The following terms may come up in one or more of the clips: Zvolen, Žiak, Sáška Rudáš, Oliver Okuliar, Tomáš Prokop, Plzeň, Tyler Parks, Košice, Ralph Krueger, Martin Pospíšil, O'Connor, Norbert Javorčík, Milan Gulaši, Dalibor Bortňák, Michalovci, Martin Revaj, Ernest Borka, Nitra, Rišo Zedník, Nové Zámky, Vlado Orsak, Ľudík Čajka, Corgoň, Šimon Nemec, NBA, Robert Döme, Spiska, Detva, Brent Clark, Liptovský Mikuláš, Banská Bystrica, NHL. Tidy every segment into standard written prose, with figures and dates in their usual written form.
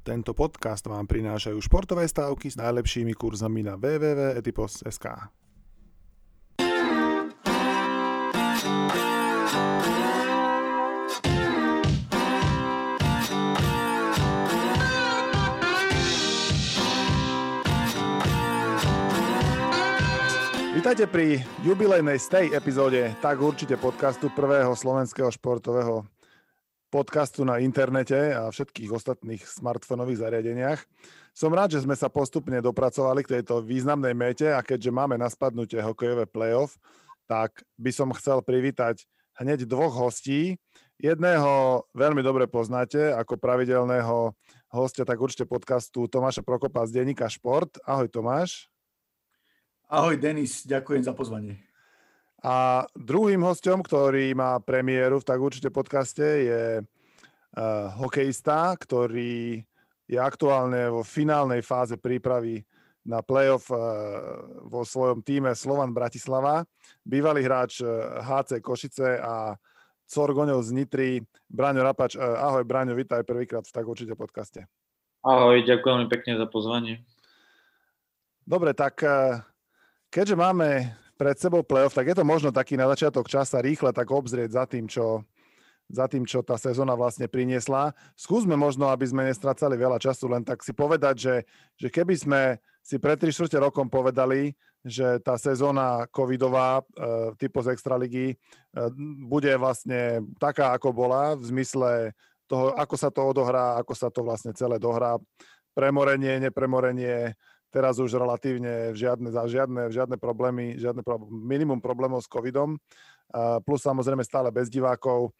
Tento podcast vám prinášajú športové stávky s najlepšími kurzami na www.etipos.sk. Vítajte pri jubilejnej z tej epizóde tak určite podcastu prvého slovenského športového podcastu na internete a všetkých ostatných smartfónových zariadeniach. Som rád, že sme sa postupne dopracovali k tejto významnej mete a keďže máme na spadnutie hokejové play-off, tak by som chcel privítať hneď dvoch hostí. Jedného veľmi dobre poznáte ako pravidelného hostia tak určite podcastu Tomáša Prokopa z Denníka Šport. Ahoj Tomáš. Ahoj Denis, ďakujem za pozvanie. A druhým hosťom, ktorý má premiéru v tak určite podcaste, je hokejista, ktorý je aktuálne vo finálnej fáze prípravy na playoff vo svojom tíme Slovan Bratislava. Bývalý hráč HC Košice a Corgoňov z Nitry, Braňo Rapáč. Ahoj Braňo, vítaj prvýkrát v tak určite podcaste. Ahoj, ďakujem pekne za pozvanie. Dobre, tak keďže máme pred sebou playoff, tak je to možno taký na začiatok časa rýchle tak obzrieť za tým, čo tá sezóna vlastne priniesla. Skúsme možno, aby sme nestracali veľa času, len tak si povedať, že keby sme si pred 3-4 rokom povedali, že tá sezóna covidová typu z extraligy bude vlastne taká, ako bola, v zmysle toho, ako sa to odohrá, ako sa to vlastne celé dohrá, premorenie, nepremorenie. Teraz už relatívne žiadne problémy, minimum problémov s covidom, plus samozrejme stále bez divákov.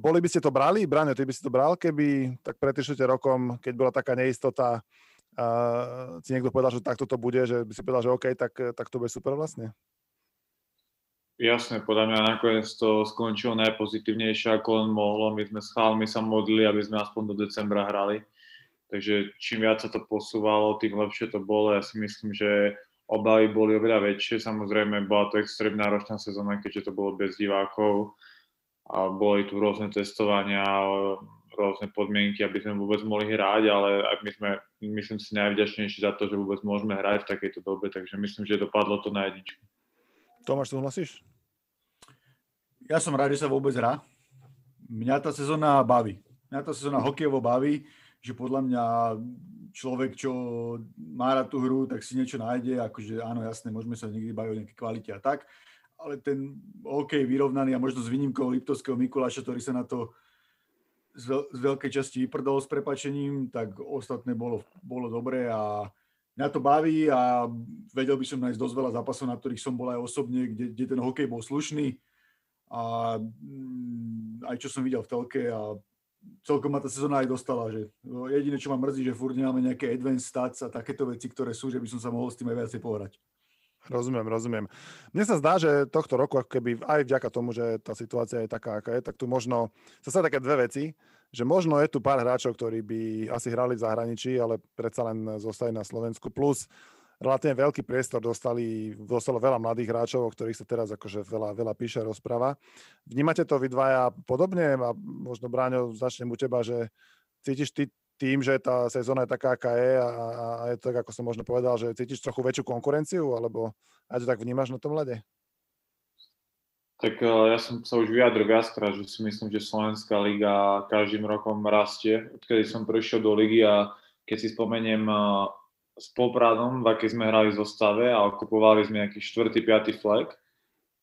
Boli by ste to brali? Braňo, ty by si to bral, keby tak pred 4 rokom, keď bola taká neistota, si niekto povedal, že takto to bude, že by si povedal, že OK, tak to bude super vlastne? Jasné, podľa mňa nakoniec to skončilo najpozitívnejšie, ako len mohlo. My sme s chalmi sa modlili, aby sme aspoň do decembra hrali. Takže čím viac sa to posúvalo, tým lepšie to bolo. Ja si myslím, že obavy boli oveľa väčšie. Samozrejme, bola to extrémne náročná sezóna, keďže to bolo bez divákov. A boli tu rôzne testovania, rôzne podmienky, aby sme vôbec mohli hrať, ale my sme, myslím si, najvďačnejší za to, že vôbec môžeme hrať v takejto dobe. Takže myslím, že dopadlo to na jedničku. Tomáš, súhlasíš? Ja som rád, že sa vôbec hrá. Mňa tá sezóna baví. Mňa tá sezóna hokejovo baví. Že podľa mňa človek, čo má rád tú hru, tak si niečo nájde, akože áno, jasné, môžeme sa niekdy baviť o nejakej kvalite a tak, ale ten hokej vyrovnaný a možno s výnimkou Liptovského Mikuláša, ktorý sa na to z veľkej časti vyprdol s prepáčením, tak ostatné bolo dobré a mňa to baví a vedel by som nájsť dosť veľa zápasov, na ktorých som bol aj osobne, kde ten hokej bol slušný a aj čo som videl v telke a celkom ma tá sezóna aj dostala, že jediné, čo ma mrzí, že furt nemáme nejaké advanced stats a takéto veci, ktoré sú, že by som sa mohol s tým aj viacej pohrať. Rozumiem. Mne sa zdá, že tohto roku, ako keby aj vďaka tomu, že tá situácia je taká, aká je, tak tu možno sa stali také dve veci, že možno je tu pár hráčov, ktorí by asi hrali v zahraničí, ale predsa len zostali na Slovensku, plus relatívne veľký priestor dostalo veľa mladých hráčov, o ktorých sa teraz akože veľa píše rozpráva. Vnímate to vy dvaja podobne? A možno, Braňo, začnem u teba, že cítiš ty tým, že tá sezóna je taká, aká je a je to tak, ako som možno povedal, že cítiš trochu väčšiu konkurenciu, alebo aj to tak vnímaš na tom ľade? Tak ja som sa už vyjadril viackrát, že si myslím, že Slovenská liga každým rokom rastie. Odkedy som prešiel do ligy a keď si spomeniem s Popradom, v akej sme hrali v zostave a okupovali sme nejaký 4., 5. flag.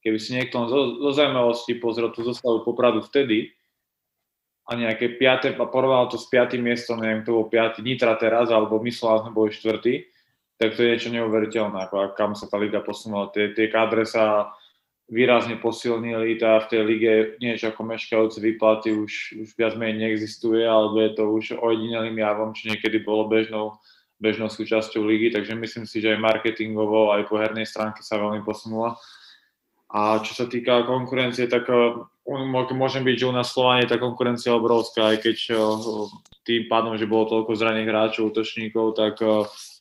Keby si niekto zo zaujímavosti pozrel tú zostavu Popradu vtedy a nejaké 5. a porovnal to s 5. miestom, neviem, to bol 5. Nitra teraz, alebo my Slován boli 4., tak to je niečo neuveriteľné, ako kam sa tá liga posunula. Tie kádre sa výrazne posilnili, tá v tej lige niečo ako meškajúce výplaty už viac menej neexistuje, alebo je to už ojedinelým javom, čo niekedy bolo bežnou súčasťou ligy, takže myslím si, že aj marketingovo, aj po hernej stránke sa veľmi posunula. A čo sa týka konkurencie, tak môžem byť, že u nás Slovanie tá konkurencia obrovská, aj keď tým pádom, že bolo toľko zraných hráčov, útočníkov, tak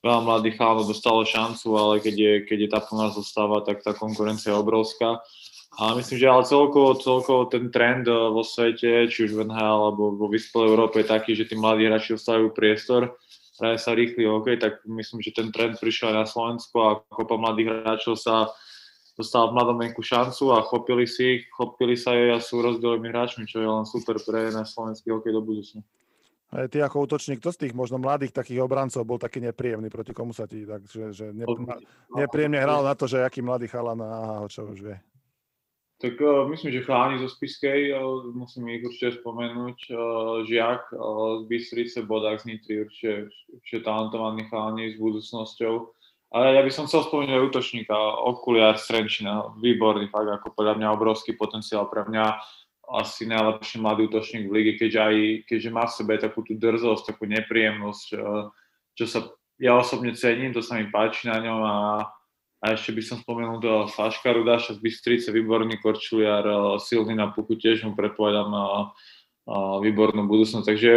veľa mladých chalánov dostalo šancu, ale keď je tá plná zostava, tak tá konkurencia je obrovská. A myslím, že ale celkovo ten trend vo svete, či už v NHL alebo vo vyspelej Európe je taký, že tí mladí hráči dostávajú priestor, hrajú sa rýchly hokej, tak myslím, že ten trend prišiel aj na Slovensku a kopa mladých hráčov sa dostala v mladom veku šancu a chopili sa jej a sú rozdielovými hráčmi, čo je len super pre na slovenský hokej do budúcna. Ty ako útočník, kto z tých možno mladých takých obrancov bol taký nepríjemný, proti komu sa ti tak, že nepríjemne hral na to, že aký mladý chalan, aha, čo už vie? Tak myslím, že chláni zo Spiskej, musím ich určite spomenúť, Žiak z Bystrice, Bodak z Nitry, určite talentovaní chláni s budúcnosťou. Ale ja by som chcel spomenúť aj útočníka, Okuliar z Trenčína, výborný fakt, ako podľa mňa obrovský potenciál, pre mňa asi najlepší mladý útočník v líge, keďže má v sebe takú tú drzosť, takú nepríjemnosť, čo sa ja osobne cením, to sa mi páči na ňom. A ešte by som spomenul do Sáška Rudáša z Bystrice, výborný korčuliar, silný na puku, tiež mu predpovedám výbornú budúcnosť. Takže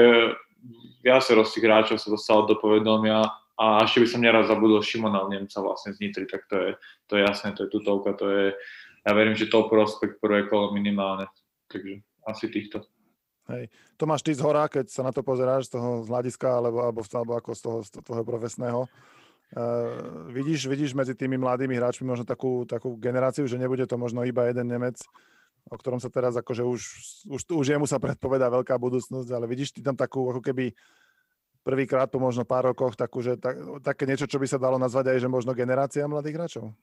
ja sa rozstík hráčov sa dostal do povedomia a ešte by som neraz zabudol Šimona Nemca vlastne z Nitry, tak to je jasné, to je tutovka, to je, ja verím, že to prospekt prvé kolo minimálne, takže asi týchto. Hej. Tomáš, ty z hora, keď sa na to pozeráš z toho z hľadiska, alebo ako z tvojho profesného, vidíš medzi tými mladými hráčmi možno takú generáciu, že nebude to možno iba jeden Nemec, o ktorom sa teraz akože už jemu sa predpovedá veľká budúcnosť, ale vidíš ty tam takú ako keby prvýkrát po možno pár rokoch takú, že také niečo, čo by sa dalo nazvať aj, že možno generácia mladých hráčov?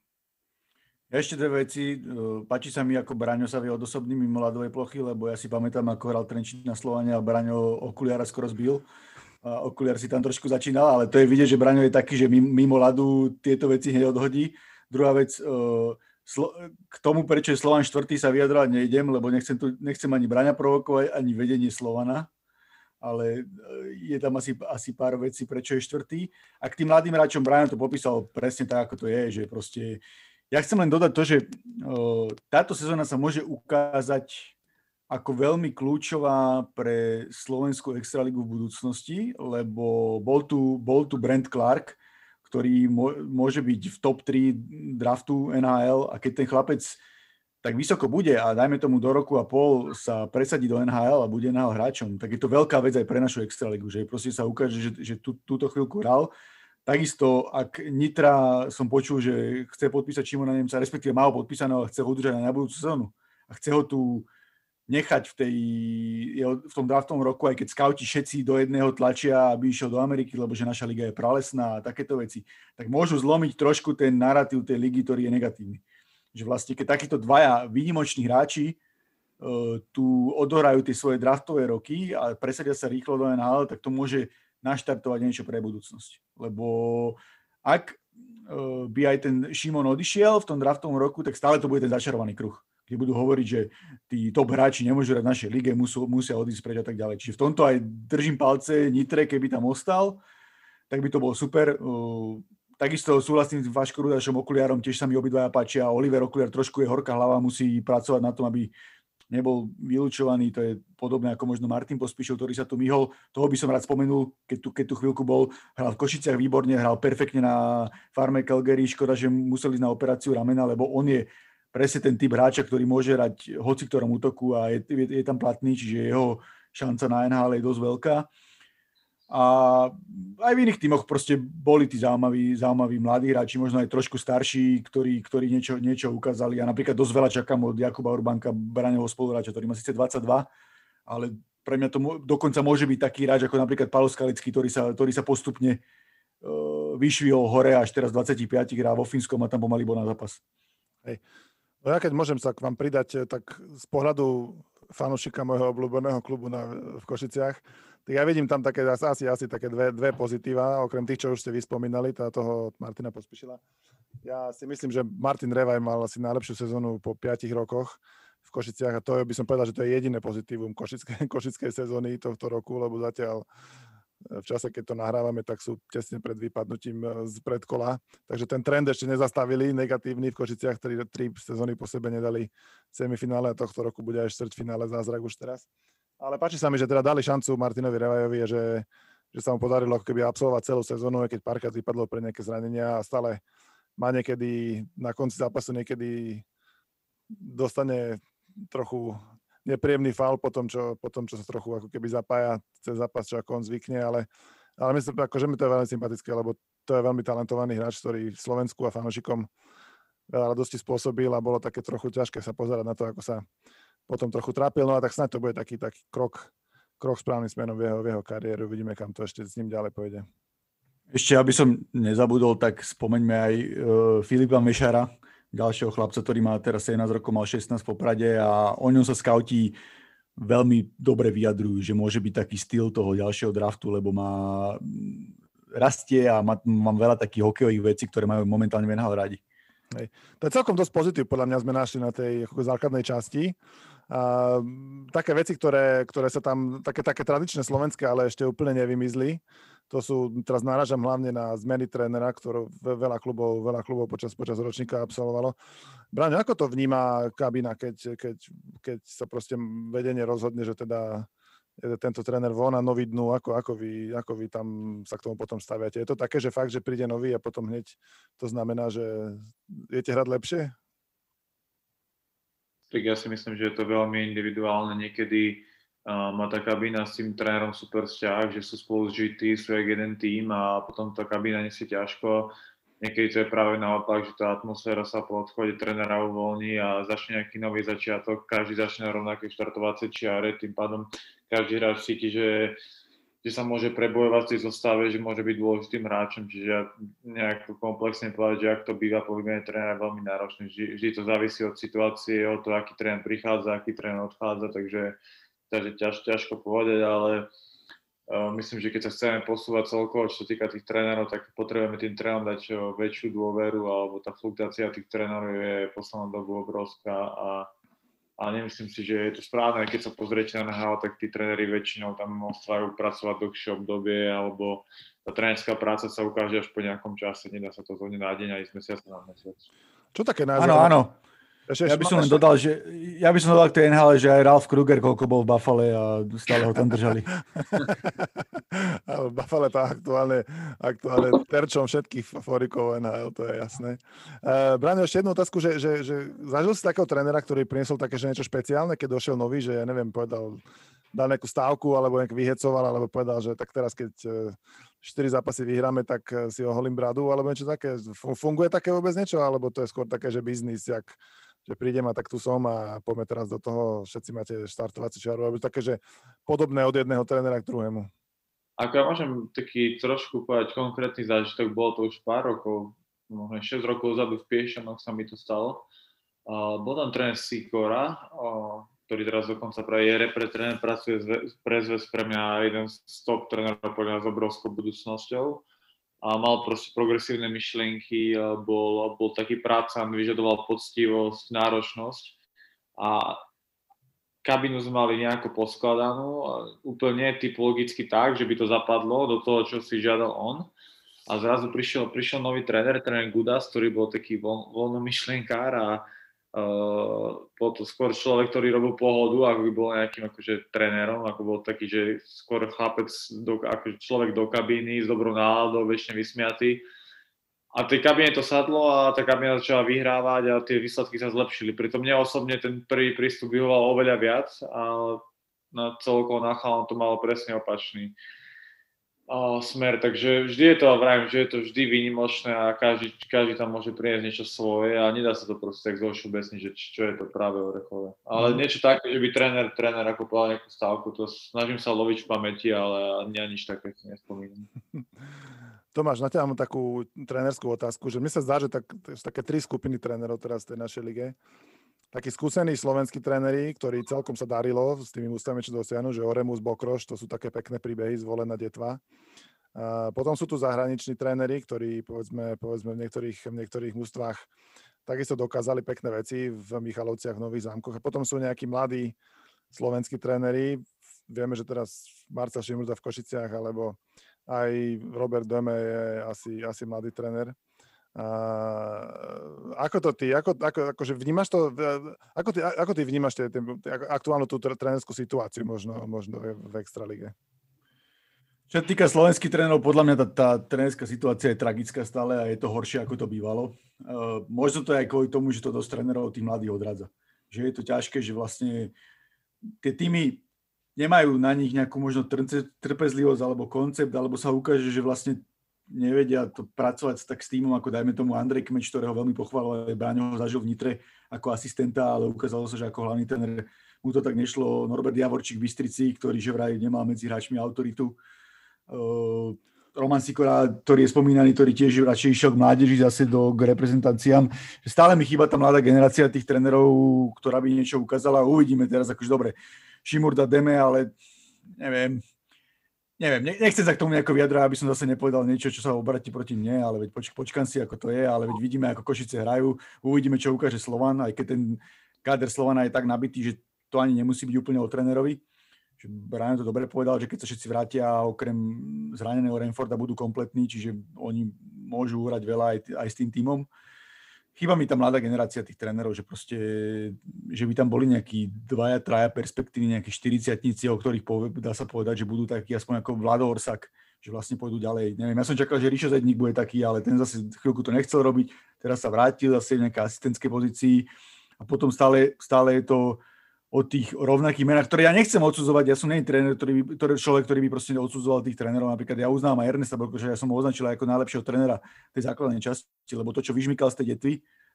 Ešte dve veci. Páči sa mi, ako Braňo sa vie odosobný mimo ľadovej plochy, lebo ja si pamätám, ako hral Trenčín na Slovane a Braňo Okuliara skoro zbil. A Okuliar si tam trošku začínal, ale to je vidieť, že Braňo je taký, že mimo ľadu tieto veci hneď odhodí. Druhá vec, k tomu, prečo je Slovan štvrtý, sa vyjadrovať nejdem, lebo nechcem ani Braňa provokovať, ani vedenie Slovana, ale je tam asi pár vecí, prečo je štvrtý. A k tým mladým hráčom Braňo to popísal presne tak, ako to je, že proste... Ja chcem len dodať to, že táto sezóna sa môže ukázať ako veľmi kľúčová pre slovenskú extraligu v budúcnosti, lebo bol tu Brent Clark, ktorý môže byť v top 3 draftu NHL, a keď ten chlapec tak vysoko bude a dajme tomu do roku a pol sa presadí do NHL a bude NHL hráčom, tak je to veľká vec aj pre našu extraligu, že proste sa ukáže, že túto chvíľku hral. Takisto, ak Nitra som počul, že chce podpísať Šimona Nemca, respektíve má ho podpísaného a chce ho udržať na budúcu sezónu a chce ho tu nechať v tom draftovom roku, aj keď skauti všetci do jedného tlačia, aby išiel do Ameriky, lebo že naša liga je pralesná a takéto veci, tak môžu zlomiť trošku ten narratív tej ligy, ktorý je negatívny. Že vlastne, keď takíto dvaja výnimoční hráči tu odohrajú tie svoje draftové roky a presadia sa rýchlo do NHL, tak to môže naštartovať niečo pre budúcnosť. Lebo ak by aj ten Šimon odišiel v tom draftovom roku, tak stále to bude ten začarovaný kruh, kde budú hovoriť, že tí top hráči nemôžu hrať v našej lige, musia odísť preč a tak ďalej. Čiže v tomto aj držím palce Nitre, keby tam ostal, tak by to bolo super. Takisto súhlasím s Váškom Rudášom Okuliarom, tiež sa mi obidvaja páčia. Oliver Okuliar, trošku je horká hlava, musí pracovať na tom, aby nebol vylúčovaný. To je podobné ako možno Martin Pospíšil, ktorý sa tu myhol. Toho by som rád spomenul, keď tu chvíľku bol. Hral v Košiciach výborne, hral perfektne na farme Calgary. Škoda, že musel ísť na operáciu ramena, lebo on je presne ten typ hráča, ktorý môže hrať hoci ktorom útoku a je tam platný, čiže jeho šanca na NHL je dosť veľká. A aj v iných tímoch proste boli tí zaujímaví mladí hráči, možno aj trošku starší, ktorí niečo ukázali. Ja napríklad dosť veľa čakám od Jakuba Urbanka, Braňovho spoluhráča, ktorý má síce 22, ale pre mňa to dokonca môže byť taký hráč ako napríklad Pavel Skalický, ktorý sa postupne vyšvihol hore, až teraz 25 hrá vo Fínskom a tam pomaly bol na zápas. Hej. No ja keď môžem sa k vám pridať, tak z pohľadu fanúšika môjho obľúbeného klubu v Košiciach, tak ja vidím tam také asi také dve pozitíva, okrem tých, čo už ste vyspomínali, toho Martina Pospíšila. Ja si myslím, že Martin Revaj mal asi najlepšiu sezónu po 5 rokoch v Košiciach a to by som povedal, že to je jediné pozitívum košickej sezóny tohto roku, lebo zatiaľ v čase, keď to nahrávame, tak sú tesne pred vypadnutím z predkola. Takže ten trend ešte nezastavili, negatívny v Košiciach, ktorí 3 sezóny po sebe nedali semifinále a tohto roku bude aj štvrťfinále zázrak už teraz. Ale páči sa mi, že teda dali šancu Martinovi Revajovi, že sa mu podarilo ako keby absolvovať celú sezónu, aj keď párkrát vypadlo pre nejaké zranenia a stále má niekedy na konci zápasu dostane trochu nepríjemný faul po tom, čo sa trochu ako keby zapája cez zápas, čo ako on zvykne, ale myslím, akože mi to je veľmi sympatické, lebo to je veľmi talentovaný hráč, ktorý v Slovensku a fanúšikom veľa radosti spôsobil a bolo také trochu ťažké sa pozerať na to, ako sa potom trochu trápil, no a tak snáď to bude taký krok správnym smerom v jeho kariéru. Vidíme, kam to ešte s ním ďalej pôjde. Ešte, aby som nezabudol, tak spomeňme aj Filipa Mešara, ďalšieho chlapca, ktorý má teraz 17 rokov, mal 16 v Poprade a o ňom sa skauti veľmi dobre vyjadrujú, že môže byť taký styl toho ďalšieho draftu, lebo rastie a mám veľa takých hokejových vecí, ktoré majú momentálne v NHL radi. Hej. To je celkom dosť pozitív, podľa mňa sme našli na tej základnej časti. A také veci, ktoré sa tam, také tradičné slovenské, ale ešte úplne nevymizli. To sú, teraz narážam hlavne na zmeny trénera, ktorú veľa klubov počas ročníka absolvovalo. Braňo, ako to vníma kabína, keď sa proste vedenie rozhodne, že teda tento tréner von a nový dnu, ako vy tam sa k tomu potom staviate? Je to také, že fakt, že príde nový a potom hneď to znamená, že viete hrať lepšie? Tak ja si myslím, že je to veľmi individuálne. Niekedy má tá kabína s tým trénerom super vzťah, že sú spolu zžití, sú jak jeden tím a potom tá kabína nesie ťažko. Niekedy to je práve naopak, že tá atmosféra sa po odchode trénera uvoľní a začne nejaký nový začiatok. Každý začne rovnaké štartovacie čiare, tým pádom každý hráč cíti, že sa môže prebojovať v tej zostave, že môže byť dôležitým hráčom. Čiže ja nejak komplexne povedať, že ak to býva po výmene trénera, je veľmi náročné. Vždy to závisí od situácie, od toho, aký tréner prichádza, aký tréner odchádza, takže ťažko povedať, ale myslím, že keď sa chceme posúvať celkovo, čo sa týka tých trénerov, tak potrebujeme tým trénerom dať väčšiu dôveru, alebo tá fluktuácia tých trénerov je poslednú dobu obrovská a nemyslím si, že je to správne, keď sa pozriete na NHL, tak tí tréneri väčšinou tam ostvajú pracovať dlhšie obdobie, alebo tá trénerská práca sa ukáže až po nejakom čase, nedá sa to zo dňa na deň aj z mesiaca na mesiac. Čo také názor? Áno. Ja by som dodal k tej NHL, že aj Ralph Krueger, koľko bol v Buffale a stále ho tam držali. Buffalo je aktuálne terčom všetkých favorikov NHL, to je jasné. Braňo, ešte jednu otázku, že zažil si takého trénera, ktorý priniesol také, že niečo špeciálne, keď došiel nový, že ja neviem, povedal, dal nejakú stávku, alebo nejak vyhecoval, alebo povedal, že tak teraz, keď 4 zápasy vyhráme, tak si oholím bradu, alebo niečo také. Funguje také vôbec niečo, alebo to je skôr také, že biznis, že prídem a tak tu som a poďme teraz do toho, všetci máte štartovací čiaru, alebo také, že podobné od jedného trénera k druhému. Ako ja môžem taký trošku povedať konkrétny zážitok, bolo to už pár rokov, možno 6 rokov dozadu v Piešťanoch sa mi to stalo. Bol tam tréner Sikora, ktorý teraz dokonca práve je repretréner, pracuje pre Zväz, pre mňa jeden z top trénerov s obrovskou budúcnosťou. A mal proste progresívne myšlienky, bol taký prácan, vyžadoval poctivosť, náročnosť a kabinu sme mali nejako poskladanú, úplne typologicky tak, že by to zapadlo do toho, čo si žiadal on. A zrazu prišiel nový tréner Gudas, ktorý bol taký voľnomyšlienkár a bol to skôr človek, ktorý robil pohodu, ako by bol nejakým akože trénerom, ako bol taký, že skôr chlapec, akože človek do kabíny s dobrou náladou, väčšine vysmiatý. A v tej kabíne to sadlo a tá kabína začala vyhrávať a tie výsledky sa zlepšili. Pritom mne osobne ten prvý prístup vyhoval oveľa viac a na celkovo nacháľom to malo presne opačný smer, takže vždy je to, a vrajím, že je to vždy výnimočné a každý tam môže priniesť niečo svoje a nedá sa to proste tak zovšeobecniť, že čo je to práve orechové. Ale niečo také, že by tréner ako povedal nejakú stávku, to snažím sa loviť v pamäti, ale ja nič také si nespomínam. Tomáš, na teba mám takú trénerskú otázku, že mne sa zdá, že také 3 skupiny trénerov teraz v tej našej lige. Takí skúsení slovenskí tréneri, ktorí celkom sa darilo s tými ústami, čo dosiahnu, že Oremus, Bokroš, to sú také pekné príbehy, Zvolen a Detva. A potom sú tu zahraniční tréneri, ktorí povedzme v niektorých mužstvách takisto dokázali pekné veci v Michalovciach, v Nových Zámkoch. A potom sú nejakí mladí slovenskí tréneri. Vieme, že teraz Marcel Šimrda v Košiciach, alebo aj Robert Döme je asi mladý tréner. A ako to ty, akože vnímaš to, ako ty vnímaš aktuálnu tú trénerskú situáciu možno v extralíge? Čo sa týka slovenských trénerov, podľa mňa tá trénerská situácia je tragická stále a je to horšie, ako to bývalo. Možno to je aj kvôli tomu, že to dosť trénerov tých mladých odradza. že je to ťažké, že vlastne tie týmy nemajú na nich nejakú možno trpezlivosť alebo koncept, alebo sa ukáže, že vlastne nevedia to pracovať tak s týmom, ako dajme tomu Andrej Kmeč, ktorého veľmi pochváľoval, Braňo ho zažil v Nitre ako asistenta, ale ukázalo sa, že ako hlavný tréner mu to tak nešlo. Norbert Javorčík v Bystrici, ktorý že vraj nemal medzi hráčmi autoritu. Roman Sikora, ktorý je spomínaný, ktorý tiež radšej išiel k mládeži zase do k reprezentáciám. Stále mi chýba tá mladá generácia tých trénerov, ktorá by niečo ukázala. Uvidíme teraz, akože dobre, Šimurda Deme, ale neviem, nechcem sa k tomu nejako vyjadrať, aby som zase nepovedal niečo, čo sa obratí proti mne, ale veď počkám si, ako to je, ale veď vidíme, ako Košice hrajú, uvidíme, čo ukáže Slovan, aj keď ten káder Slovana je tak nabitý, že to ani nemusí byť úplne o trénerovi. Braňo to dobre povedal, že keď sa všetci vrátia okrem zraneného Renforda budú kompletní, čiže oni môžu hrať veľa aj s tým tímom. Chýba mi tá mladá generácia tých trénerov, že proste, že by tam boli nejakí dvaja, traja perspektívy, nejakí 40-tníci, o ktorých dá sa povedať, že budú takí aspoň ako Vlado Orsak, že vlastne pôjdu ďalej. Neviem, ja som čakal, že Rišo Zedník bude taký, ale ten zase chvíľku to nechcel robiť, teraz sa vrátil zase v nejakej asistentskej pozícii a potom stále je to o tých rovnakých menách, ktoré ja nechcem odsudzovať. Ja som nie tréner, človek, ktorý by proste odsudzoval tých trénerov. Napríklad ja uznám aj Ernesta Borku, že ja som ho označil ako najlepšieho trénera tej základnej časti, lebo to, čo vyžmykal z tej Detvy,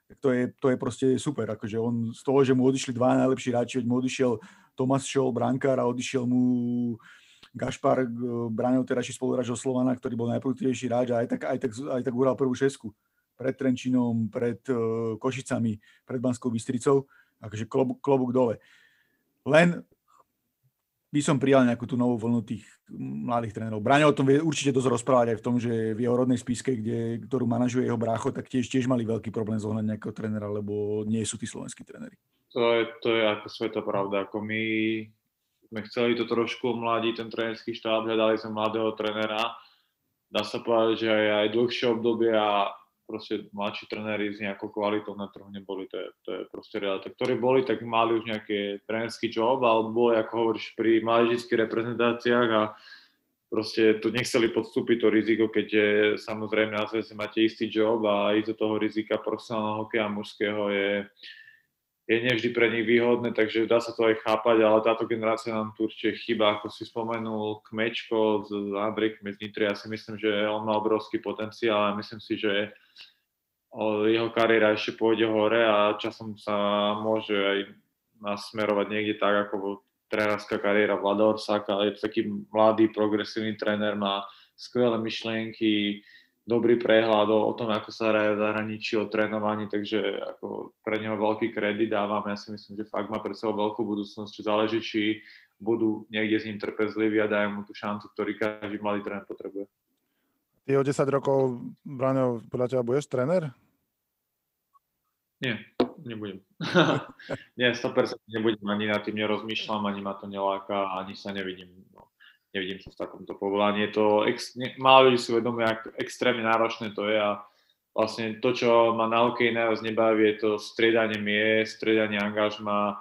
tak to je proste super. Akože on z toho, že mu odišli dva najlepší hráči, mu odišiel Tomáš Šol, brankár, a odišiel mu Gašpar, Braňov, terajší spoluhráč zo Slovana, ktorý bol najproduktívnejší hráč a aj tak uhral prvú šesku pred Trenčínom, pred Košicami, pred Banskou Bystricou. Akože klobúk dole. Len by som prijal nejakú tú novú vlnu tých mladých trénerov. Braňo o tom vie určite dosť rozprávať aj v tom, že v jeho rodnej Spiske, ktorú manažuje jeho brácho, tak tiež mali veľký problém zohnať nejakého trénera, lebo nie sú tí slovenskí tréneri. To je ako sveta pravda. Ako my sme chceli to trošku omladiť, ten trénerský štáb, hľadali sme mladého trénera. Dá sa povedať, že aj dlhšie obdobie a proste mladší trenéri s nejakou kvalitou na trhu neboli, to je proste realita. Ktorí boli, tak mali už nejaký trénerský job, alebo ako hovoríš pri mládežnických reprezentáciách a proste tu nechceli podstúpiť to riziko, keď je, samozrejme na svete máte istý job a ísť do toho rizika profesionálneho hokeja mužského je nevždy pre nich výhodné, takže dá sa to aj chápať, ale táto generácia nám tu určite chýba. Ako si spomenul Kmečko z Andrej Kmeč Nitry, ja si myslím, že on má obrovský potenciál a myslím si, že jeho kariéra ešte pôjde hore a časom sa môže aj nasmerovať niekde tak, ako trénerská kariéra Vlada Orsáka. Je to taký mladý, progresívny tréner, má skvelé myšlienky, dobrý prehľad o tom, ako sa hraje v zahraničí, o trénovaní, takže ako pre neho veľký kredit dávam. Ja si myslím, že fakt má pred sebou veľkú budúcnosť, čo záleží, či budú niekde s ním trpezliví a dajú mu tú šancu, ktorý každý mladý tréner potrebuje. Ty o 10 rokov, Braňo, podľa teba budeš tréner? Nie, nebudem. Nie, 100% nebudem, ani nad tým nerozmýšľam, ani ma to neláka, ani sa nevidím. Nevidím sa v takomto povolaní. Málo ľudí si uvedomuje, ako extrémne náročné to je a vlastne to, čo ma na hokeji najviac nebaví, je to striedanie miest, striedanie angažma,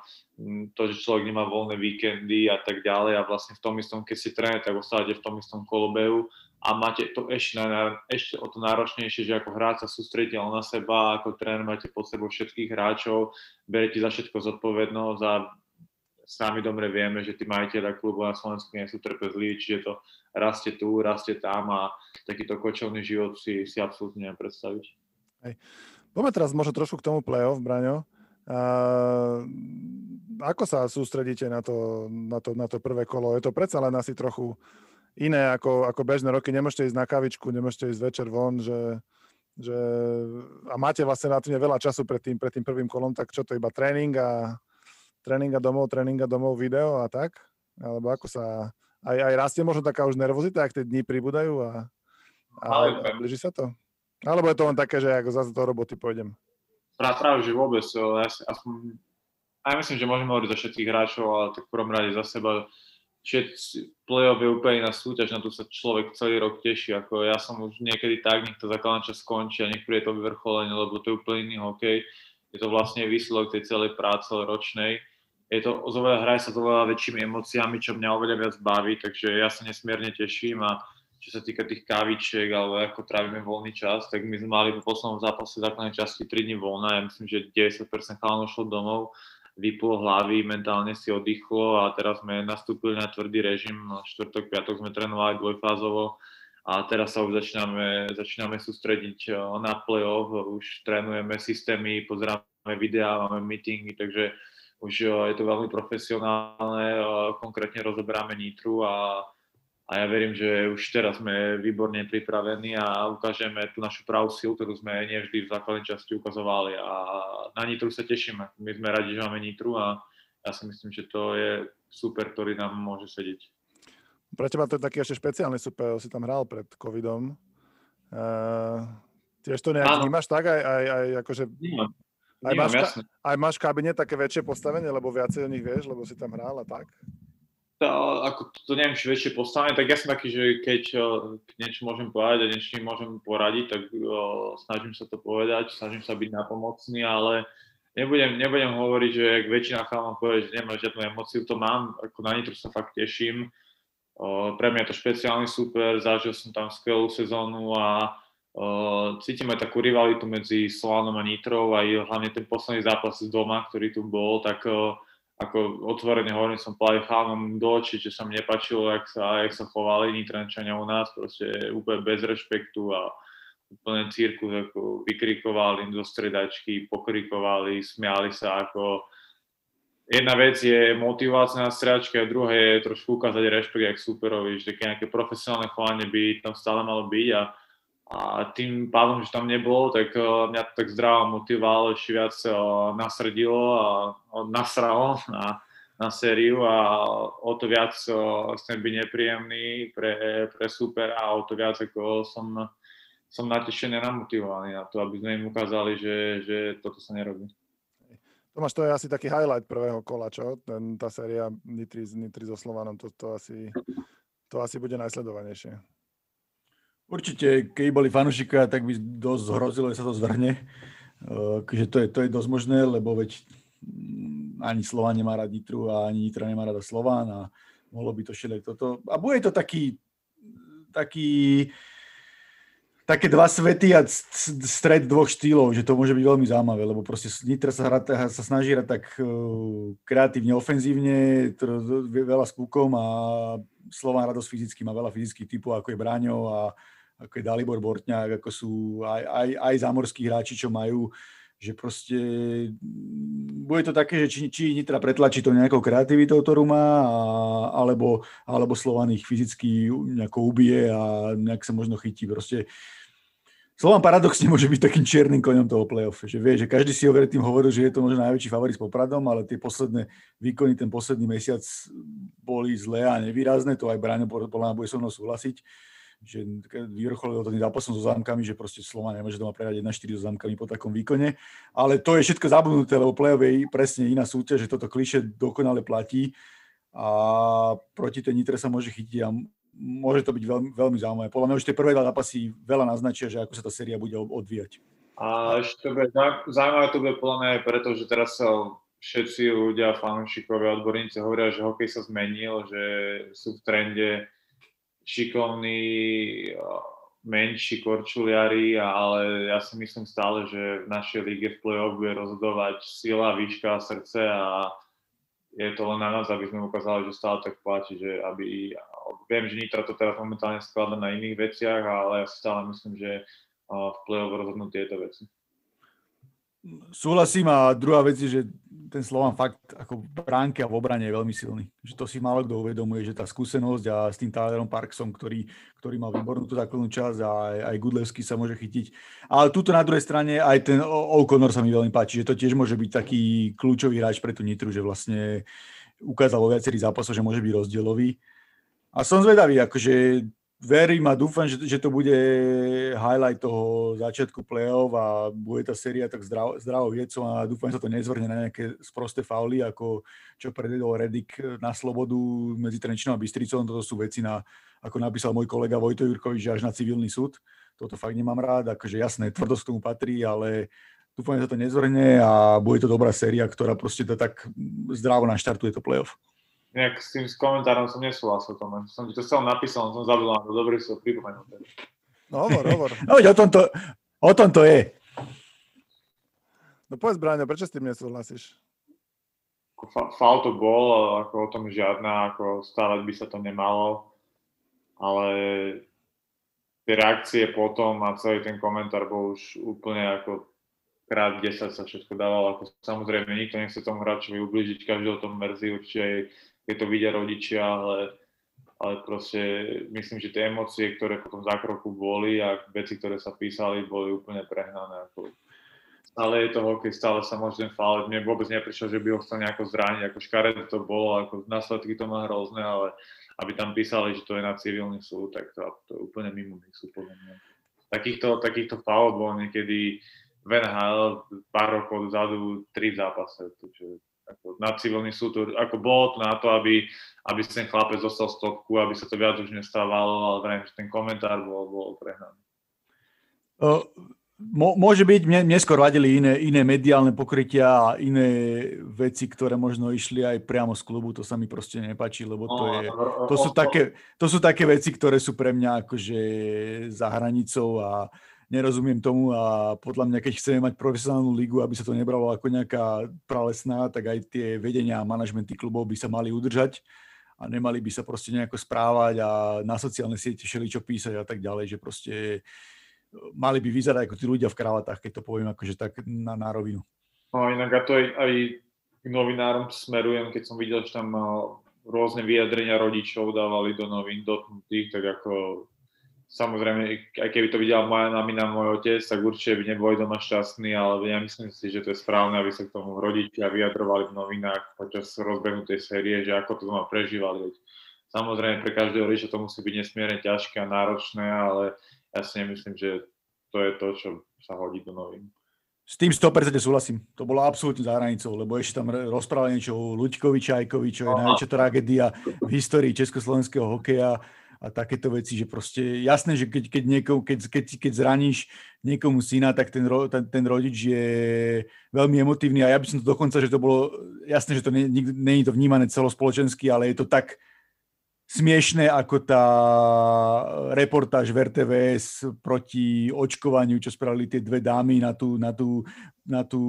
to, že človek nemá voľné víkendy a tak ďalej a vlastne v tom istom, keď si tréner, tak ostávate v tom istom kolobehu a máte to ešte o to náročnejšie, že ako hráč sa sústredíte na seba, ako tréner máte pod sebou všetkých hráčov, berete za všetko zodpovednosť a sami dobre vieme, že tí majiteľa klubu na Slovensku nie sú trpezliví, čiže to rastie tu, rastie tam a takýto kočovný život si absolútne neviem predstaviť. Hej. Poďme teraz možno trošku k tomu play-off, Braňo. Ako sa sústredíte na to prvé kolo? Je to predsa len asi trochu iné ako bežné roky. Nemôžete ísť na kavičku, nemôžete ísť večer von, že a máte vlastne na tým veľa času pred tým prvým kolom, tak čo to iba tréning a domov, video a tak? Alebo ako sa... Aj rastie možno taká už nervozita, ak tie dni pribúdajú a blíži sa to? Alebo je to len také, že ako zase do roboty pôjdem? Práve, že vôbec. Ja myslím, že môžeme hovoriť za všetkých hráčov, ale tak v prvom rade za seba. Všetci play-off je úplne iná súťaž, na tú sa človek celý rok teší. Ako ja som už niekedy tak, nech to základná časť skončí a nech príde to vyvrcholenie, lebo to je úplne iný hokej. Je to vlastne výsledok tej celej práce ročnej. Hraje sa s oveľa väčšími emóciami, čo mňa oveľa viac baví, takže ja sa nesmierne teším a čo sa týka tých kávičiek alebo ako trávime voľný čas, tak my sme mali po poslednom zápase základnej časti 3 dní voľna, ja myslím, že 90% chalanov šlo domov vyplo hlavy, mentálne si oddychlo a teraz sme nastúpili na tvrdý režim. Štvrtok, piatok sme trénovali dvojfázovo a teraz sa už začíname sústrediť na play-off. Už trénujeme systémy, pozeráme videá, máme meetingy, takže už je to veľmi profesionálne. Konkrétne rozoberáme Nitru a ja verím, že už teraz sme výborne pripravení a ukážeme tú našu pravú silu, ktorú sme nevždy v základnej časti ukazovali. A na Nitru sa tešíme. My sme radi, že máme Nitru a ja si myslím, že to je super, ktorý nám môže sedieť. Pre teba to je taký ešte špeciálny super, si tam hral pred covidom. Tiež to nejak vnímaš tak? Aj akože... Aj máš v kabine také väčšie postavenie, lebo viacej o nich vieš, lebo si tam hral a tak? To neviem, či väčšie postavenie, tak ja som taký, že keď niečo môžem povedať a niečo môžem poradiť, tak snažím sa to povedať, snažím sa byť napomocný, ale nebudem hovoriť, že ak väčšina chalám povie, že nemám žiadnu emóciu, to mám, ako na Nitru sa fakt teším. Pre mňa je to špeciálny super, zažil som tam skvelú sezónu a cítime takú rivalitu medzi Slovanom a Nitrou, aj hlavne ten posledný zápas z doma, ktorý tu bol, tak ako otvorene hovorím, som plávil chánom do očí, že sa mi nepáčilo, jak sa chovali Nitrančania u nás, proste úplne bez rešpektu a úplne cirkus, ako vykrikovali do stredačky, pokrikovali, smiali sa, ako jedna vec je motivácia na stráčke a druhá je trošku ukázať rešpekt jak superovi, že také nejaké profesionálne chovanie by tam stále malo byť a tým pádom, že tam nebolo, tak mňa to tak zdravo motivovalo, ešte viac nasrdilo a nasralo na sériu a o to viac chcem byť nepríjemný pre super a o to viac ako som natešený a namotivovaný na to, aby sme im ukázali, že toto sa nerobí. Tomáš, to je asi taký highlight prvého kola, čo? Tá séria Nitry so Slovanom, to asi bude najsledovanejšie. Určite, keď boli fanúšikovia, tak by dosť hrozilo, že sa to zvrhne. To je dosť možné, lebo veď ani Slovan nemá rád Nitru a ani Nitra nemá rád Slovan a mohlo by to šeliť toto. A bude to také dva svety a stred dvoch štýlov, že to môže byť veľmi zaujímavé, lebo proste Nitra sa snaží hrať tak kreatívne, ofenzívne, veľa s pukom a Slovan radosť fyzicky, má veľa fyzických typov, ako je Braňo a ako je Dalibor Bortňák, ako sú aj zámorskí hráči, čo majú, že proste bude to také, že či Nitra pretlačí to nejakou kreativitou, ktorú má, alebo Slovan ich fyzicky nejako ubije a nejak sa možno chytí. Proste Slovan paradoxne môže byť takým čiernym koňom toho play-off, že vie, že každý si ho tým hovoril, že je to možno najväčší favorit s Popradom, ale tie posledné výkony, ten posledný mesiac boli zlé a nevýrazné, to aj Braňo podľa mňa bude so mnou súhlasiť, že vyrocholil to tým zápasom so Zámkami, že proste Slovan nemôže doma prehrať 1-4 so Zámkami po takom výkone, ale to je všetko zabudnuté, lebo play-off je presne iná súťaž, že toto klišé dokonale platí a proti tej Nitre sa môže chytiť a môže to byť veľmi, veľmi zaujímavé. Podľa mňa už tie prvé dva zápasy veľa naznačia, že ako sa tá séria bude odvíjať. A ešte to bude zaujímavé, to bude podľa mňa aj preto, že teraz všetci ľudia, fanúšikovia, odborníci hovoria, že hokej sa zmenil, že sú v trende šikovní, menší korčuliari, ale ja si myslím stále, že v našej líge v play-off bude rozhodovať sila, výška, srdce a je to len na nás, aby sme ukázali, že stále tak platí, že aby... Viem, že Nitra to teraz momentálne skladá na iných veciach, ale ja stále myslím, že v play-off rozhodnú tieto veci. Súhlasím a druhá vec je, že ten Slovan fakt ako v bránke a v obrane je veľmi silný. Že to si málo kto uvedomuje, že tá skúsenosť a s tým Tylerom Parksom, ktorý mal výbornú tú základnú časť a aj Gudlevský sa môže chytiť. Ale tuto na druhej strane aj ten O'Connor sa mi veľmi páči, že to tiež môže byť taký kľúčový hráč pre tú Nitru, že vlastne ukázal vo viacerých zápasoch, že môže byť rozdielový. A som zvedavý, akože verím a dúfam, že to bude highlight toho začiatku play-off a bude tá séria tak zdravo viedcom a dúfam, že sa to nezvrhne na nejaké sprosté fauly, ako čo predvedol Redick na slobodu medzi Trenčínom a Bystricom. Toto sú veci, ako napísal môj kolega Vojto Jurkovič, že až na civilný súd. Toto fakt nemám rád, akože jasné, tvrdosť k tomu patrí, ale dúfam, že sa to nezvrhne a bude to dobrá séria, ktorá proste tak zdravo naštartuje to play-off. Nejak s tým komentárom som nesúhlasil, Tomáš. Som ti to celom napísal, som zabudol, ale dobrý si ho pripomenul. No hovor. No veď o tom to je. No povedz, Braňo, prečo s tým nesúhlasíš? Faul to bol, ako o tom žiadna, ako stávať by sa to nemalo, ale tie reakcie potom a celý ten komentár bol už úplne ako krát 10 sa všetko dávalo, ako samozrejme nikto nechce tomu hráčovi ublížiť, každý o tom mrzí, určite keď to vidia rodičia, ale proste myslím, že tie emócie, ktoré potom za kroku boli a veci, ktoré sa písali, boli úplne prehnané. Ale je to hokej, stále sa môže ten faul. Mne vôbec neprišlo, že by ho chcel nejako zrániť, ako škaredé to bolo, ako následky to má hrozné, ale aby tam písali, že to je na civilný súd, tak to je úplne mimo mixu, podľa mňa. Takýchto faul bolo niekedy v NHL pár rokov dozadu 3 zápase. Ako na civilný súd, ako bolo to na to, aby ten chlapec dostal stopku, aby sa to viac už nestávalo, ale vrajím, že ten komentár bol prehnaný. Môže byť, mne skôr vadili iné mediálne pokrytia a iné veci, ktoré možno išli aj priamo z klubu, to sa mi proste nepáči, lebo to sú také veci, ktoré sú pre mňa akože za hranicou a nerozumiem tomu a podľa mňa, keď chceme mať profesionálnu ligu, aby sa to nebralo ako nejaká pralesná, tak aj tie vedenia a manažmenty klubov by sa mali udržať a nemali by sa proste nejako správať a na sociálne siete všeličo písať a tak ďalej, že proste mali by vyzerať ako tí ľudia v kravatách, keď to poviem akože tak na rovinu. No inak a to aj k novinárom smerujem, keď som videl, že tam rôzne vyjadrenia rodičov dávali do novín dotknutých, tak ako samozrejme, aj keby to videla moja mamina, môj otec, tak určite by neboli doma šťastní, ale ja myslím si, že to je správne, aby sa k tomu rodičia vyjadrovali v novinách počas rozbehnutej série, že ako to doma prežívali. Samozrejme, pre každého rodiča to musí byť nesmierne ťažké a náročné, ale ja si nemyslím, že to je to, čo sa hodí do novín. S tým 100% súhlasím. To bolo absolútne za hranicou, lebo ešte tam rozprávali niečo o Ľuďkovi Čajkovi, čo je najväčšia tragédia v histórii československého hokeja a takéto veci, že proste jasné, že keď zraníš niekomu syna, tak ten rodič je veľmi emotívny a ja by som to dokonca, že to bolo jasné, že to nie je to vnímané celospoločensky, ale je to tak smiešné ako tá reportáž v RTVS proti očkovaniu, čo spravili tie dve dámy na tú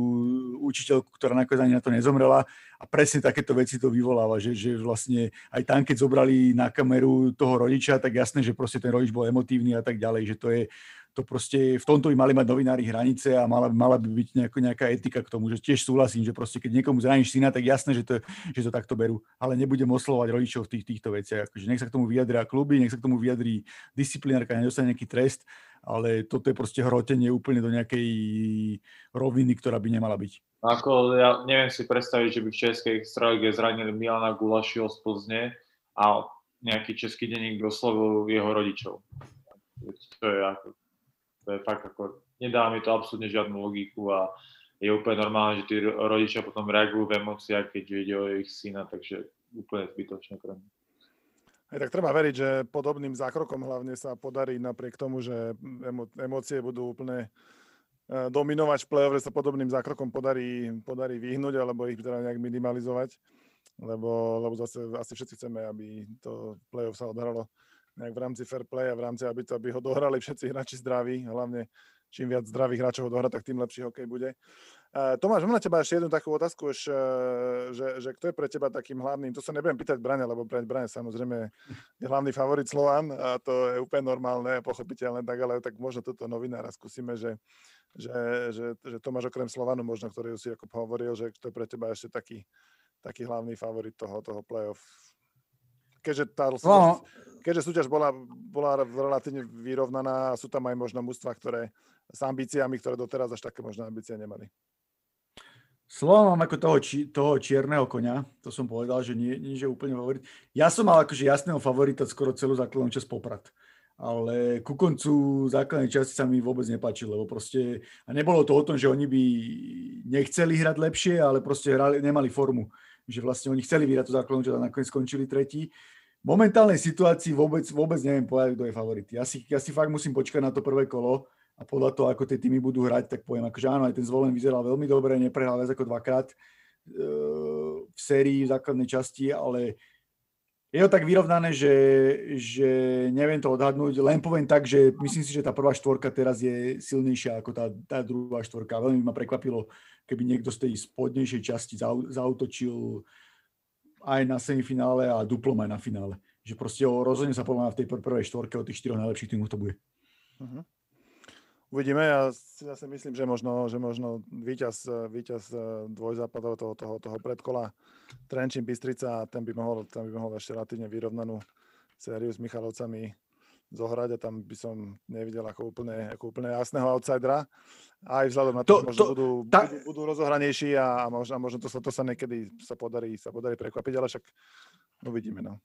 učiteľku, ktorá nakoniec ani na to nezomrela. A presne takéto veci to vyvoláva, že vlastne aj tam, keď zobrali na kameru toho rodiča, tak jasné, že proste ten rodič bol emotívny a tak ďalej, že to proste v tomto by mali mať novinári hranice a mala by byť nejaká etika k tomu, že tiež súhlasím, že proste keď niekomu zraníš syna, tak jasné, že to takto berú, ale nebudem oslovať rodičov v týchto veciach, akože nech sa k tomu vyjadria kluby, nech sa k tomu vyjadrí disciplinárka, nedostane nejaký trest, ale toto je proste hrotenie úplne do nejakej roviny, ktorá by nemala byť. Ako ja neviem si predstaviť, že by v českej extralíge zranil Milana Gulašiho z Plzne a nejaký český denník doslovil jeho rodičov. To je fakt ako, nedá mi to absolútne žiadnu logiku a je úplne normálne, že tí rodičia potom reagujú v emóciách, keď ide o ich syna, takže úplne zbytočne pre mňa. Tak treba veriť, že podobným zákrokom hlavne sa podarí napriek tomu, že emócie budú úplne dominovať v play-off, že sa podobným zákrokom podarí vyhnúť alebo ich teda nejak minimalizovať, lebo zase asi všetci chceme, aby to play-off sa odhralo nejak v rámci fair play a v rámci, aby ho dohrali všetci hráči zdraví, hlavne čím viac zdravých hráčov ho dohrá, tak tým lepší hokej bude. Tomáš, mám na teba ešte jednu takú otázku, že kto je pre teba takým hlavným, to sa nebudem pýtať Braňa, lebo Braň samozrejme je hlavný favorit Slovan a to je úplne normálne, pochopiteľné, tak, ale tak možno toto novinára skúsime, že Tomáš okrem Slovanu možno, ktorý si Jakub hovoril, že kto je pre teba ešte taký hlavný favorit toho play-off. Keďže súťaž bola relatívne vyrovnaná a sú tam aj možno mužstvá, ktoré s ambíciami, ktoré doteraz až také možno ambície nemali. Slovan mám ako toho čierneho koňa, to som povedal, že nie že úplne favorit. Ja som mal akože jasného favorita skoro celú základnú časť Poprad, ale ku koncu základnej časti sa mi vôbec nepáčilo, lebo proste a nebolo to o tom, že oni by nechceli hrať lepšie, ale proste nemali formu. Že vlastne oni chceli vyhrať tú základnú časť a nakoniec skončili tretí. V momentálnej situácii vôbec neviem povedať, kto je favorit. Ja si fakt musím počkať na to prvé kolo a podľa toho, ako tie týmy budú hrať, tak poviem, akože áno, aj ten Zvolen vyzeral veľmi dobre, neprehral viac ako dvakrát v sérii v základnej časti, ale Je to tak vyrovnané, že neviem to odhadnúť, len poviem tak, že myslím si, že tá prvá štvorka teraz je silnejšia ako tá druhá štvorka. Veľmi ma prekvapilo, keby niekto z tej spodnejšej časti zautočil aj na semifinále a duplom aj na finále. Že proste rozhodne sa podľa mňa v tej prvej štvorke od tých štyroch najlepších týmov to bude. Uh-huh. Uvidíme, ja si myslím, že možno víťaz dvojzápadov toho predkola Trenčín Bystrica, ten by mohol ešte relatívne vyrovnanú sériu s Michalovcami zohrať a tam by som nevidel ako úplne jasného outsidera. Aj vzhľadom na to, možno budú rozohranejší a možno to sa niekedy sa podarí prekvapiť, ale však uvidíme. No.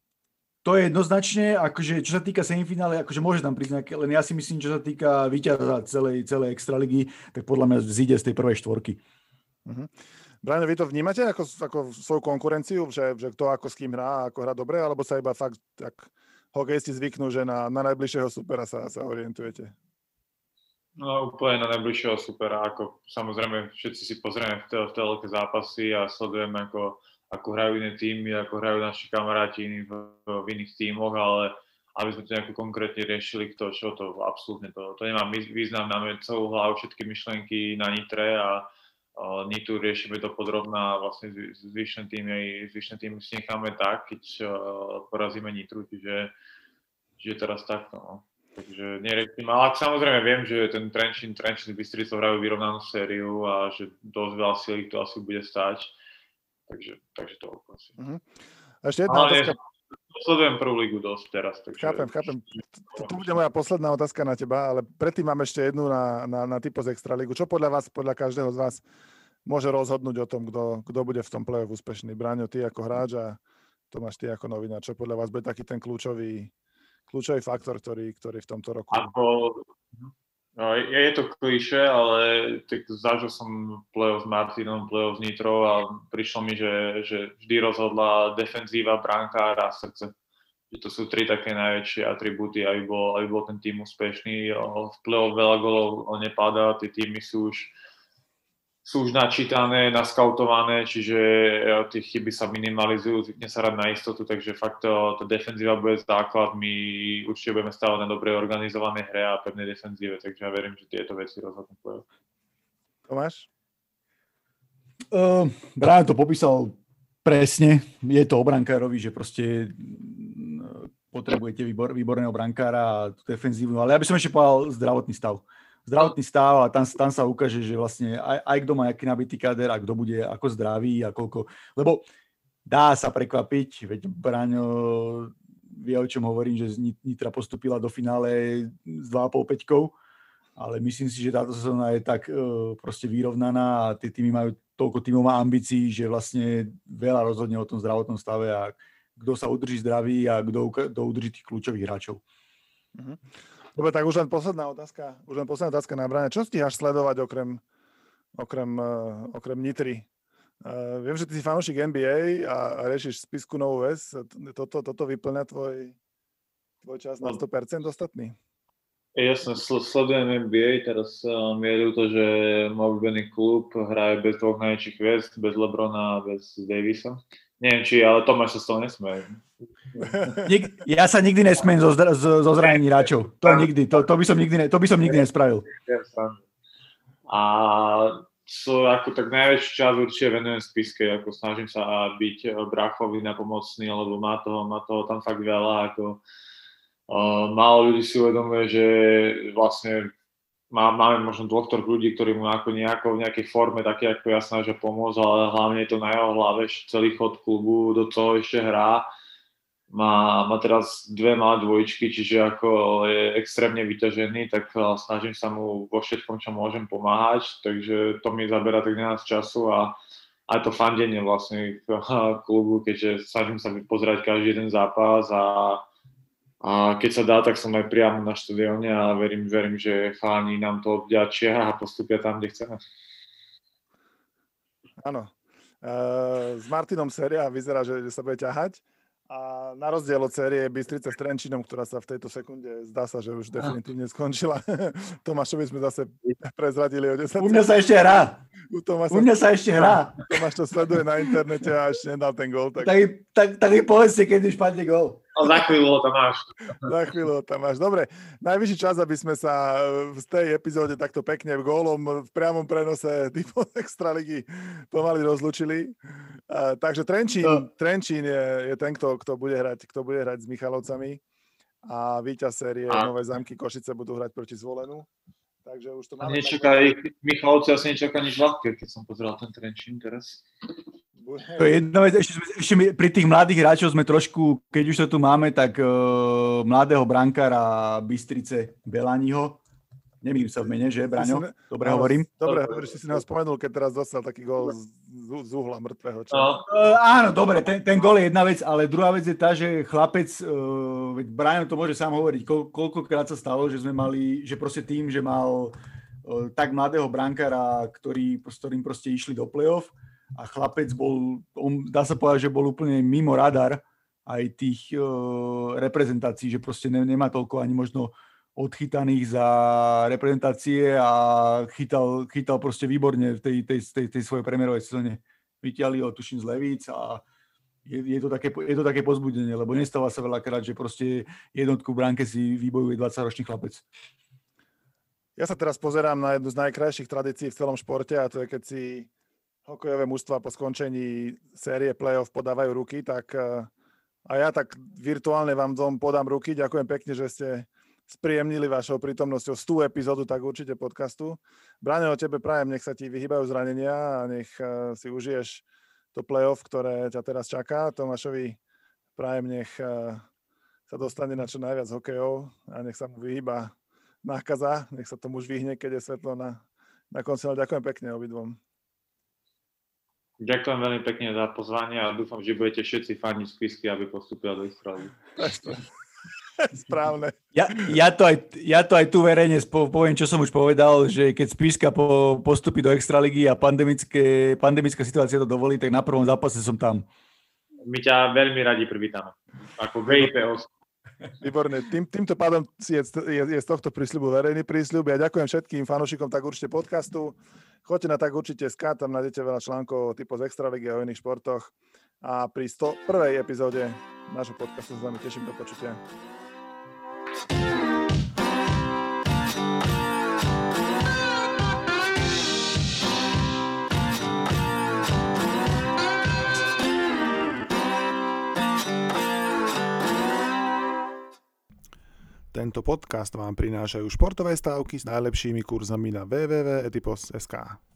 To je jednoznačne, akože čo sa týka semifinále, akože môže tam prísť nejaké, len ja si myslím, čo sa týka víťaza celej extraligy, tak podľa mňa vzíde z tej prvej štvorky. Uh-huh. Braňo, vy to vnímate ako svoju konkurenciu, že kto ako s kým hrá, ako hrá dobre, alebo sa iba fakt tak hokejisti zvyknú, že na najbližšieho supera sa orientujete? No úplne na najbližšieho supera, ako samozrejme všetci si pozrieme v telke zápasy a sledujeme ako hrajú iné týmy, ako hrajú naši kamaráti v iných tímoch, ale aby sme to nejako konkrétne riešili, to nemá význam, máme celú hlavu, všetky myšlenky na Nitre a Nitru riešime to podrobná, vlastne zvyšné týmy si necháme tak, keď porazíme Nitru, čiže teraz takto. No. Takže neriešim, ale samozrejme viem, že ten Trenčín Bystrica hrajú vyrovnanú sériu a že dosť veľa síly to asi bude stáť. Takže to okončím. Uh-huh. Ešte jedna otázka. Sledujem prvú ligu dosť teraz. Takže... Chápem. To bude moja posledná otázka na teba, ale predtým mám ešte jednu na typo z Extraligu. Čo podľa vás, podľa každého z vás môže rozhodnúť o tom, kto bude v tom play-off úspešný? Braňo, ty ako hráč a Tomáš, ty ako novinár. Čo podľa vás bude taký ten kľúčový faktor, ktorý v tomto roku... No, je to klišé, ale tak zažil som play-off s Martinom, play-off s Nitrou a prišlo mi, že vždy rozhodla defenzíva, brankára a srdce. Že to sú tri také najväčšie atribúty, aby bol ten tým úspešný. V play-off veľa golov nepadá, tie týmy sú už načítané, naskautované, čiže tie chyby sa minimalizujú, zvykne sa hrať na istotu, takže fakt tá defenzíva bude základ, my určite budeme stávať na dobrej organizovanej hre a pevnej defenzíve, takže ja verím, že tieto veci rozhodnú play-off. Tomáš? Braňo to popísal presne, je to o brankárovi, že proste potrebujete výborného brankára a defenzívu, ale ja by som ešte povedal zdravotný stav a tam sa ukáže, že vlastne aj kto má aký nabitý káder a kto bude ako zdravý a koľko, lebo dá sa prekvapiť, veď Braňo vie, o čom hovorím, že Nitra postúpila do finále s 2,5-5, ale myslím si, že táto sezóna je tak proste vyrovnaná a tie týmy majú toľko tímová ambícií, že vlastne veľa rozhodne o tom zdravotnom stave a kto sa udrží zdravý a kto udrží tých kľúčových hráčov. Mhm. Dobre, tak už len posledná otázka na Braňa. Čo stíhaš sledovať okrem Nitry? Viem, že ty si fanúšik NBA a riešiš Spisku Novú Ves. Toto vyplňa tvoj čas na 100% ostatný? Jasne, sledujem NBA. Teraz mi je ľúto, že môj obľúbený klub hraje bez dvoch najväčších hviezd, bez LeBrona a bez Davisa. Neviem či, ale Tomáš sa z toho nesmeje. Ja sa nikdy nesmiem zo zranení hráčov. To by som nikdy nespravil. A ako tak najväčší čas určite venujem Spiske, ako snažím sa byť brachovi napomocný, lebo má toho tam fakt veľa, ako málo ľudí si uvedomuje, že vlastne máme možno dvoch ľudí, ktorí mu nejako v nejakej forme, také ako ja, snažia pomôcť, ale hlavne je to na jeho hlave, celý chod klubu, do toho ešte hrá. Má teraz dve malé dvojičky, čiže ako je extrémne vyťažený, tak snažím sa mu vo všetkom, čo môžem, pomáhať, takže to mi zabera tak na nás času a aj to fandenie vlastne klubu, keďže snažím sa pozerať každý jeden zápas a keď sa dá, tak som aj priamo na štadióne a verím, že chalani nám to obďačia a postupia tam, kde chceme. Áno. S Martinom séria vyzerá, že sa bude ťahať. A na rozdiel od série Bystrica s Trenčínom, ktorá sa v tejto sekunde zdá sa, že už definitívne skončila. Tomášovi sme zase prezradili o 10. U mňa sa ešte hrá. U mňa sa ešte hrá. Tomáš to sleduje na internete a ešte nedal ten gól. Tak mi povedzte, keď už padne gól. No, za chvíľu ho tam máš. Za chvíľu ho tam máš. Dobre, najvyšší čas, aby sme sa v tej epizóde takto pekne gólom v priamom prenose typu extraligy pomaly rozlúčili. Takže Trenčín je ten, kto bude hrať s Michalovcami a víťaz série Nové Zámky Košice budú hrať proti Zvolenu. Takže už to máme... Michalovci asi nečaká nič ľahké, keď som pozeral ten Trenčín teraz. To je jedna vec, ešte my, pri tých mladých hráčov sme trošku, keď už to tu máme, tak mladého brankára Bystrice Belaniho, nemýlim sa v mene, že Braňo? Dobre hovorím. Dobre hovoríš, si nás spomenul, keď teraz dostal taký gól z uhla mŕtvého. Áno, dobre, ten gól je jedna vec, ale druhá vec je tá, že chlapec, Braňo to môže sám hovoriť, koľkokrát sa stalo, že sme mali, že proste tým, že mal tak mladého brankára, s ktorým proste išli do play-off, a chlapec bol, dá sa povedať, že bol úplne mimo radar aj tých reprezentácií, že proste nemá toľko ani možno odchytaných za reprezentácie a chytal proste výborne v tej svojej premiérovej sezóne. Vytiali ho, tuším, z Levíc a je to také pozbudenie, lebo nestáva sa veľakrát, že proste jednotku v bránke si vybojuje 20-ročný chlapec. Ja sa teraz pozerám na jednu z najkrajších tradícií v celom športe a to je, keď si hokejové mužstva po skončení série play-off podávajú ruky, tak a ja tak virtuálne vám podám ruky. Ďakujem pekne, že ste spríjemnili vašou prítomnosťou 100 epizódu, tak určite podcastu. Braňo, tebe prajem, nech sa ti vyhýbajú zranenia a nech si užiješ to play-off, ktoré ťa teraz čaká. Tomášovi prajem, nech sa dostane na čo najviac hokejov a nech sa mu vyhýba nákaza, nech sa tomu už vyhne, keď je svetlo na konci. Ďakujem pekne obidvom. Ďakujem veľmi pekne za pozvanie a dúfam, že budete všetci fani Spisky, aby postúpila do extraligy. Správne. Ja to aj tu verejne poviem, čo som už povedal, že keď Spiska postúpi do extraligy a pandemická situácia to dovolí, tak na prvom zápase som tam. My ťa veľmi radi privítame. Ako VIP host. Výborné. Týmto pádom je z tohto prísľubu verejný prísľub. Ja ďakujem všetkým fanúšikom tak určite podcastu. Choďte na tak určite SK, tam nájdete veľa článkov typu z extraligy a o iných športoch. A pri 101. epizóde nášho podcastu sa s vami teším do počutia. Tento podcast vám prinášajú športové stávky s najlepšími kurzami na www.etipos.sk.